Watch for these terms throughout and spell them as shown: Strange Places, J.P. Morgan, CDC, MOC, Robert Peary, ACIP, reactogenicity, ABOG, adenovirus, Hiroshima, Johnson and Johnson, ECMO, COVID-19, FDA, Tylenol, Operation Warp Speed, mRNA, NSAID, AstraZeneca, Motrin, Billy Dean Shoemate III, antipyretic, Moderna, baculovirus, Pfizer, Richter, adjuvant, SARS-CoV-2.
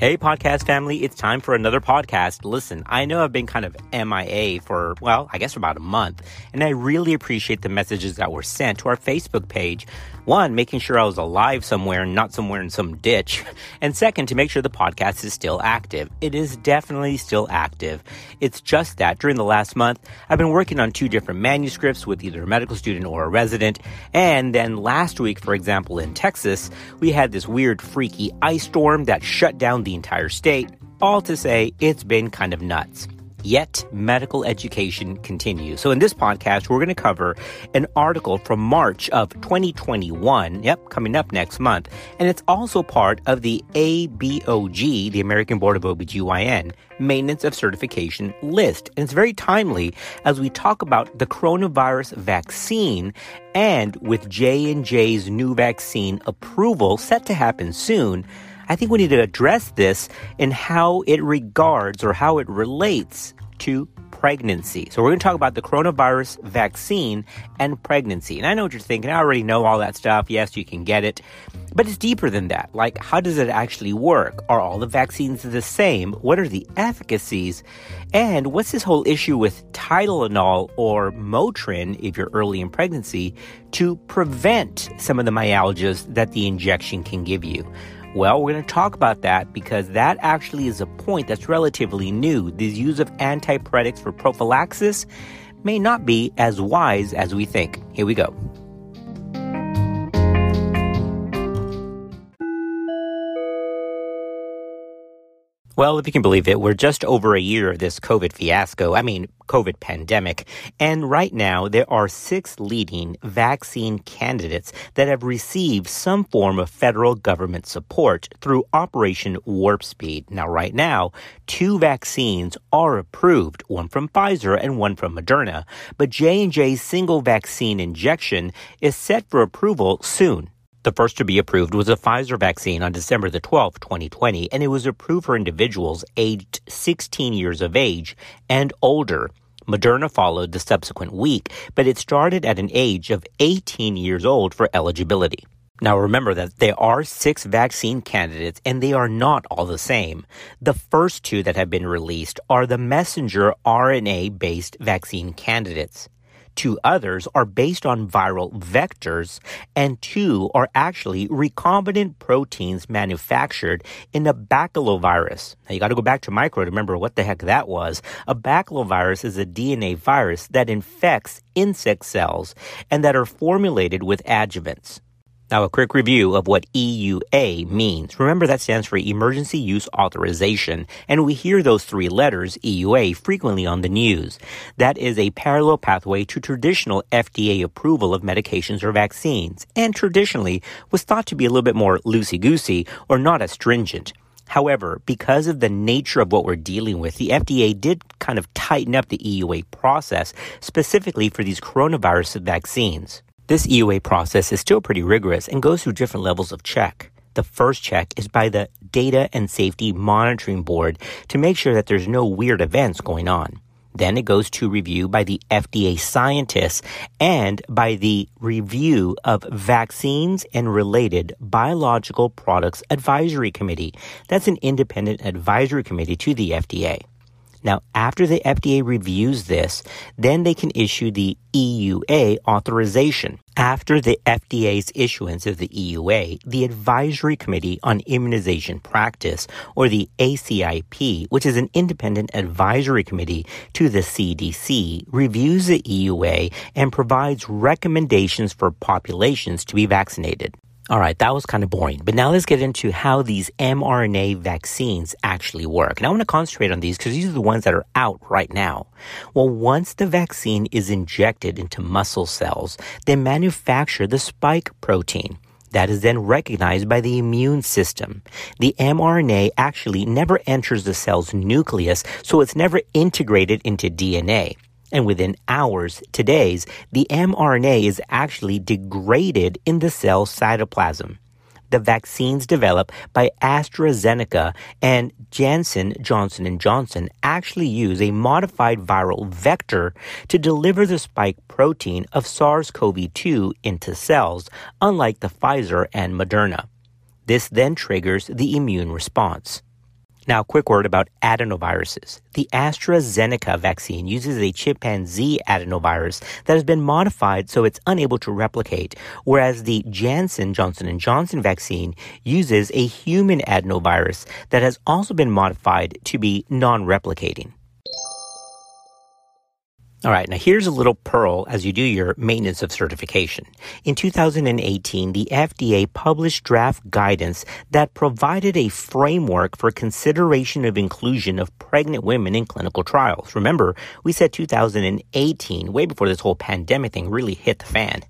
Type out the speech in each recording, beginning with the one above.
Hey, podcast family, it's time for another podcast. Listen, I know I've been kind of MIA for, well, I guess for about a month, and I really appreciate the messages that were sent to our Facebook page. One, making sure I was alive somewhere and not somewhere in some ditch. And second, to make sure the podcast is still active. It is definitely still active. It's just that during the last month, I've been working on two different manuscripts with either a medical student or a resident. And then last week, for example, in Texas, we had this weird freaky ice storm that shut down the entire state. All to say, it's been kind of nuts. Yet, medical education continues. So in this podcast, we're going to cover an article from March of 2021, coming up next month, and it's also part of the ABOG, the American Board of OBGYN, Maintenance of Certification list. And it's very timely as we talk about the coronavirus vaccine and with J&J's new vaccine approval set to happen soon, I think we need to address this in how it regards or how it relates to pregnancy. So we're going to talk about the coronavirus vaccine and pregnancy. And I know what you're thinking. I already know all that stuff. Yes, you can get it. But it's deeper than that. Like, how does it actually work? Are all the vaccines the same? What are the efficacies? And what's this whole issue with Tylenol or Motrin, if you're early in pregnancy, to prevent some of the myalgias that the injection can give you? Well, we're going to talk about that because that actually is a point that's relatively new. The use of antipyretics for prophylaxis may not be as wise as we think. Here we go. Well, if you can believe it, we're just over a year of this COVID fiasco. I mean, COVID pandemic. And right now, there are 6 leading vaccine candidates that have received some form of federal government support through Operation Warp Speed. Now, right now, 2 vaccines are approved, one from Pfizer and one from Moderna. But J&J's single vaccine injection is set for approval soon. The first to be approved was a Pfizer vaccine on December the 12th, 2020, and it was approved for individuals aged 16 years of age and older. Moderna followed the subsequent week, but it started at an age of 18 years old for eligibility. Now, remember that there are 6 vaccine candidates, and they are not all the same. The first 2 that have been released are the messenger RNA-based vaccine candidates. 2 others are based on viral vectors, and 2 are actually recombinant proteins manufactured in a baculovirus. Now, you got to go back to micro to remember what the heck that was. A baculovirus is a DNA virus that infects insect cells and that are formulated with adjuvants. Now, a quick review of what EUA means. Remember, that stands for Emergency Use Authorization, and we hear those 3 letters, EUA, frequently on the news. That is a parallel pathway to traditional FDA approval of medications or vaccines, and traditionally was thought to be a little bit more loosey-goosey or not as stringent. However, because of the nature of what we're dealing with, the FDA did kind of tighten up the EUA process specifically for these coronavirus vaccines. This EUA process is still pretty rigorous and goes through different levels of check. The first check is by the Data and Safety Monitoring Board to make sure that there's no weird events going on. Then it goes to review by the FDA scientists and by the Review of Vaccines and Related Biological Products Advisory Committee. That's an independent advisory committee to the FDA. Now, after the FDA reviews this, then they can issue the EUA authorization. After the FDA's issuance of the EUA, the Advisory Committee on Immunization Practice, or the ACIP, which is an independent advisory committee to the CDC, reviews the EUA and provides recommendations for populations to be vaccinated. All right, that was kind of boring. But now let's get into how these mRNA vaccines actually work. And I want to concentrate on these because these are the ones that are out right now. Well, once the vaccine is injected into muscle cells, they manufacture the spike protein. That is then recognized by the immune system. The mRNA actually never enters the cell's nucleus, so it's never integrated into DNA. And within hours, today's, the mRNA is actually degraded in the cell's cytoplasm. The vaccines developed by AstraZeneca and Johnson and Johnson actually use a modified viral vector to deliver the spike protein of SARS-CoV-2 into cells, unlike the Pfizer and Moderna. This then triggers the immune response. Now, a quick word about adenoviruses. The AstraZeneca vaccine uses a chimpanzee adenovirus that has been modified so it's unable to replicate, whereas the Johnson and Johnson vaccine uses a human adenovirus that has also been modified to be non-replicating. All right, now here's a little pearl as you do your maintenance of certification. In 2018, the FDA published draft guidance that provided a framework for consideration of inclusion of pregnant women in clinical trials. Remember, we said 2018, way before this whole pandemic thing really hit the fan.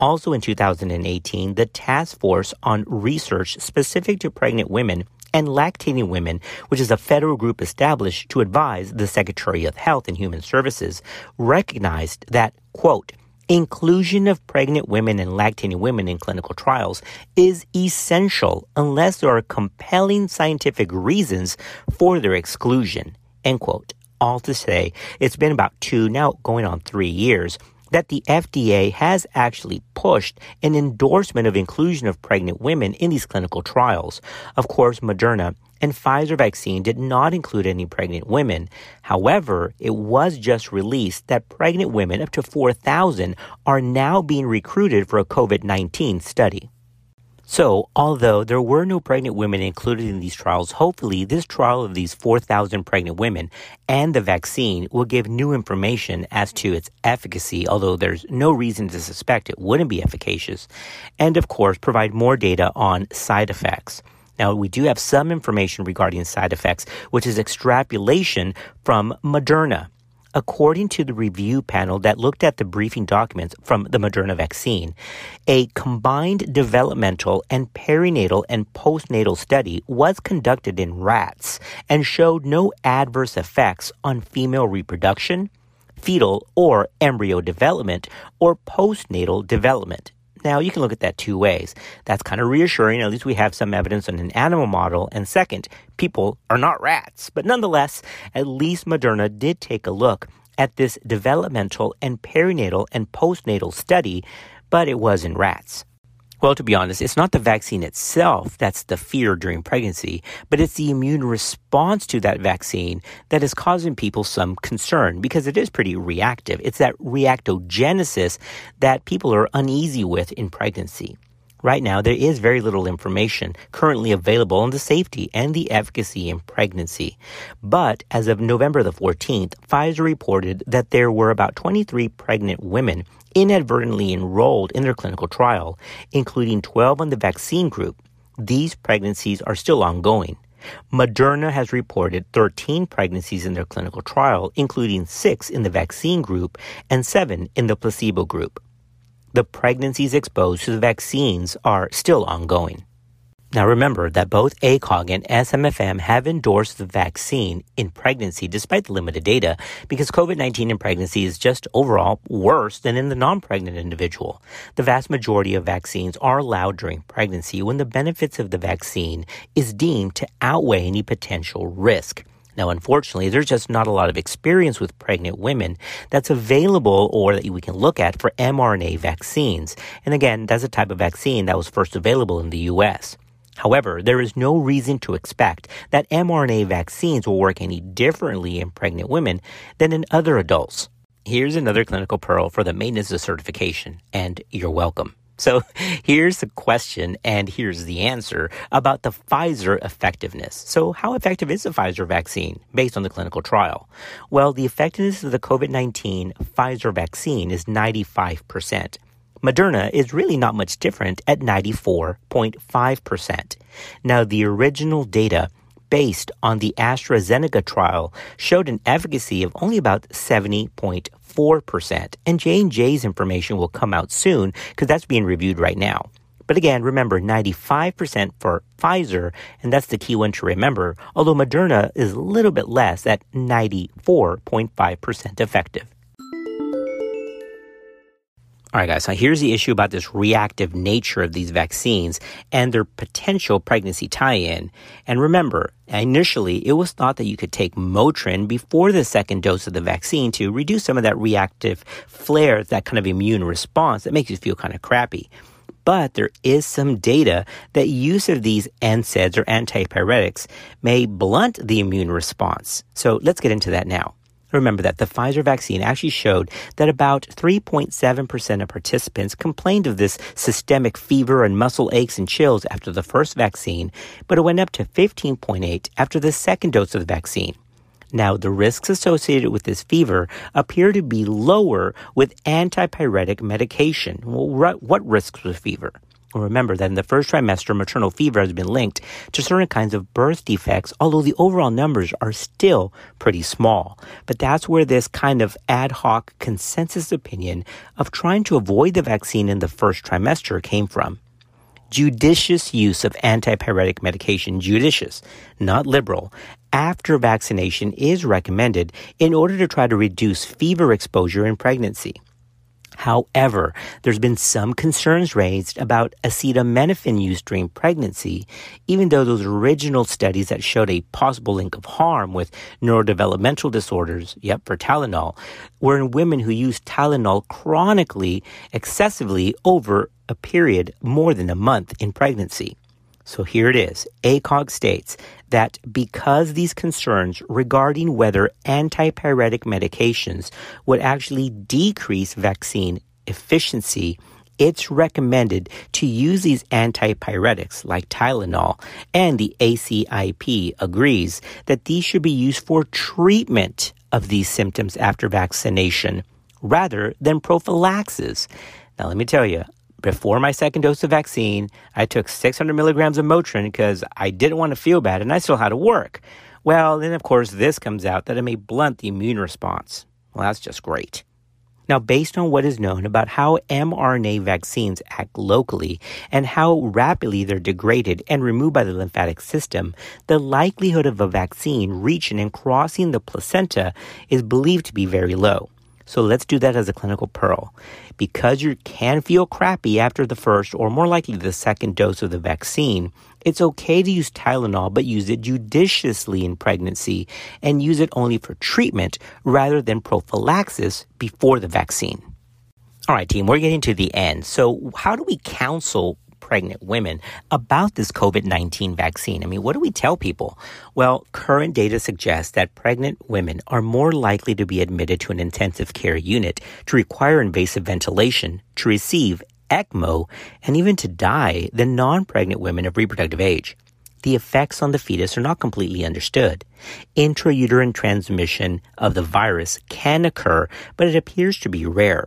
Also in 2018, the Task Force on Research Specific to Pregnant Women and Lactating Women, which is a federal group established to advise the Secretary of Health and Human Services, recognized that, quote, inclusion of pregnant women and lactating women in clinical trials is essential unless there are compelling scientific reasons for their exclusion, end quote. All to say, it's been about 2, now going on 3 years, that the FDA has actually pushed an endorsement of inclusion of pregnant women in these clinical trials. Of course, Moderna and Pfizer vaccine did not include any pregnant women. However, it was just released that pregnant women, up to 4,000, are now being recruited for a COVID-19 study. So, although there were no pregnant women included in these trials, hopefully this trial of these 4,000 pregnant women and the vaccine will give new information as to its efficacy, although there's no reason to suspect it wouldn't be efficacious, and of course provide more data on side effects. Now, we do have some information regarding side effects, which is extrapolation from Moderna. According to the review panel that looked at the briefing documents from the Moderna vaccine, a combined developmental and perinatal and postnatal study was conducted in rats and showed no adverse effects on female reproduction, fetal or embryo development, or postnatal development. Now, you can look at that two ways. That's kind of reassuring. At least we have some evidence on an animal model. And second, people are not rats. But nonetheless, at least Moderna did take a look at this developmental and perinatal and postnatal study, but it was in rats. Well, to be honest, it's not the vaccine itself that's the fear during pregnancy, but it's the immune response to that vaccine that is causing people some concern because it is pretty reactive. It's that reactogenesis that people are uneasy with in pregnancy. Right now, there is very little information currently available on the safety and the efficacy in pregnancy. But as of November the 14th, Pfizer reported that there were about 23 pregnant women inadvertently enrolled in their clinical trial, including 12 on the vaccine group. These pregnancies are still ongoing. Moderna has reported 13 pregnancies in their clinical trial, including 6 in the vaccine group and 7 in the placebo group. The pregnancies exposed to the vaccines are still ongoing. Now remember that both ACOG and SMFM have endorsed the vaccine in pregnancy despite the limited data because COVID-19 in pregnancy is just overall worse than in the non-pregnant individual. The vast majority of vaccines are allowed during pregnancy when the benefits of the vaccine is deemed to outweigh any potential risk. Now, unfortunately, there's just not a lot of experience with pregnant women that's available or that we can look at for mRNA vaccines. And again, that's a type of vaccine that was first available in the U.S. However, there is no reason to expect that mRNA vaccines will work any differently in pregnant women than in other adults. Here's another clinical pearl for the maintenance of certification, and you're welcome. So here's the question and here's the answer about the Pfizer effectiveness. So how effective is the Pfizer vaccine based on the clinical trial? Well, the effectiveness of the COVID-19 Pfizer vaccine is 95%. Moderna is really not much different at 94.5%. Now, the original data based on the AstraZeneca trial showed an efficacy of only about 70.4%. And J&J's information will come out soon because that's being reviewed right now. But again, remember 95% for Pfizer, and that's the key one to remember, although Moderna is a little bit less at 94.5% effective. All right, guys, so here's the issue about this reactive nature of these vaccines and their potential pregnancy tie-in. And remember, initially, it was thought that you could take Motrin before the second dose of the vaccine to reduce some of that reactive flare, that kind of immune response that makes you feel kind of crappy. but there is some data that use of these NSAIDs or antipyretics may blunt the immune response. So let's get into that now. Remember that the Pfizer vaccine actually showed that about 3.7% of participants complained of this systemic fever and muscle aches and chills after the first vaccine, but it went up to 15.8% after the second dose of the vaccine. Now, the risks associated with this fever appear to be lower with antipyretic medication. Well, what risks with fever? Well, remember that in the first trimester, maternal fever has been linked to certain kinds of birth defects, although the overall numbers are still pretty small. But that's where this kind of ad hoc consensus opinion of trying to avoid the vaccine in the first trimester came from. Judicious use of antipyretic medication, judicious, not liberal, after vaccination is recommended in order to try to reduce fever exposure in pregnancy. However, there's been some concerns raised about acetaminophen use during pregnancy, even though those original studies that showed a possible link of harm with neurodevelopmental disorders, for Tylenol, were in women who used Tylenol chronically, excessively over a period more than a month in pregnancy. So here it is. ACOG states that because these concerns regarding whether antipyretic medications would actually decrease vaccine efficiency, it's recommended to use these antipyretics like Tylenol, and the ACIP agrees that these should be used for treatment of these symptoms after vaccination rather than prophylaxis. Now, let me tell you, before my second dose of vaccine, I took 600 milligrams of Motrin because I didn't want to feel bad and I still had to work. Well, then of course this comes out that it may blunt the immune response. Well, that's just great. Now, based on what is known about how mRNA vaccines act locally and how rapidly they're degraded and removed by the lymphatic system, the likelihood of a vaccine reaching and crossing the placenta is believed to be very low. So let's do that as a clinical pearl. Because you can feel crappy after the first or more likely the second dose of the vaccine, it's okay to use Tylenol, but use it judiciously in pregnancy and use it only for treatment rather than prophylaxis before the vaccine. All right, team, we're getting to the end. So how do we counsel pregnant women about this COVID-19 vaccine? I mean, what do we tell people? Well, current data suggests that pregnant women are more likely to be admitted to an intensive care unit, to require invasive ventilation, to receive ECMO, and even to die than non-pregnant women of reproductive age. The effects on the fetus are not completely understood. Intrauterine transmission of the virus can occur, but it appears to be rare.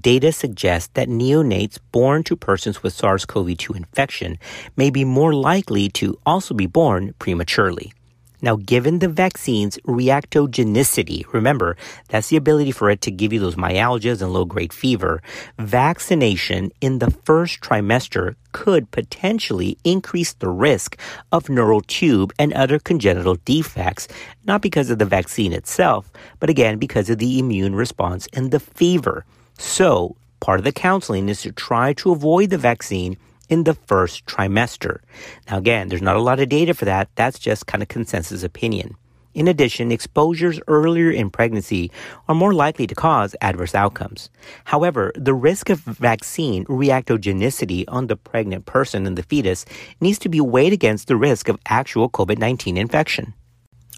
Data suggests that neonates born to persons with SARS-CoV-2 infection may be more likely to also be born prematurely. Now, given the vaccine's reactogenicity, remember, that's the ability for it to give you those myalgias and low-grade fever, vaccination in the first trimester could potentially increase the risk of neural tube and other congenital defects, not because of the vaccine itself, but again, because of the immune response and the fever. So, part of the counseling is to try to avoid the vaccine in the first trimester. Now, again, there's not a lot of data for that. That's just kind of consensus opinion. In addition, exposures earlier in pregnancy are more likely to cause adverse outcomes. However, the risk of vaccine reactogenicity on the pregnant person and the fetus needs to be weighed against the risk of actual COVID-19 infection.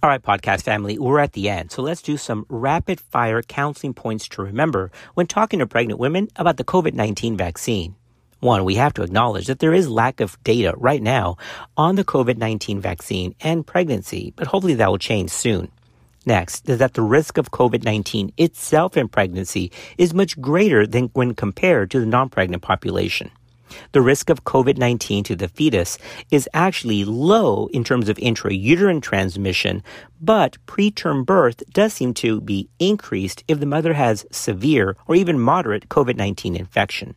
All right, podcast family, we're at the end. So let's do some rapid-fire counseling points to remember when talking to pregnant women about the COVID-19 vaccine. One, we have to acknowledge that there is lack of data right now on the COVID-19 vaccine and pregnancy, but hopefully that will change soon. Next is that the risk of COVID-19 itself in pregnancy is much greater than when compared to the non-pregnant population. The risk of COVID-19 to the fetus is actually low in terms of intrauterine transmission, but preterm birth does seem to be increased if the mother has severe or even moderate COVID-19 infection.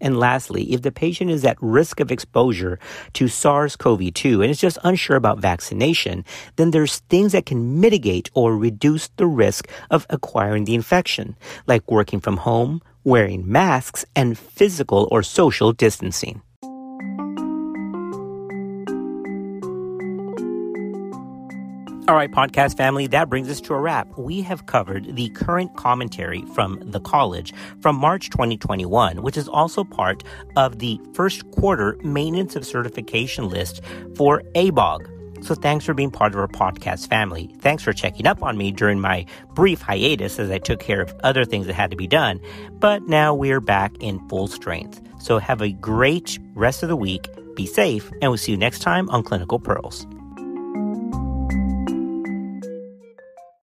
And lastly, if the patient is at risk of exposure to SARS-CoV-2 and is just unsure about vaccination, then there's things that can mitigate or reduce the risk of acquiring the infection, like working from home, wearing masks, and physical or social distancing. All right, podcast family, that brings us to a wrap. We have covered the current commentary from the college from March 2021, which is also part of the first quarter maintenance of certification list for ABOG. So thanks for being part of our podcast family. Thanks for checking up on me during my brief hiatus as I took care of other things that had to be done. But now we're back in full strength. So have a great rest of the week. Be safe, and we'll see you next time on Clinical Pearls.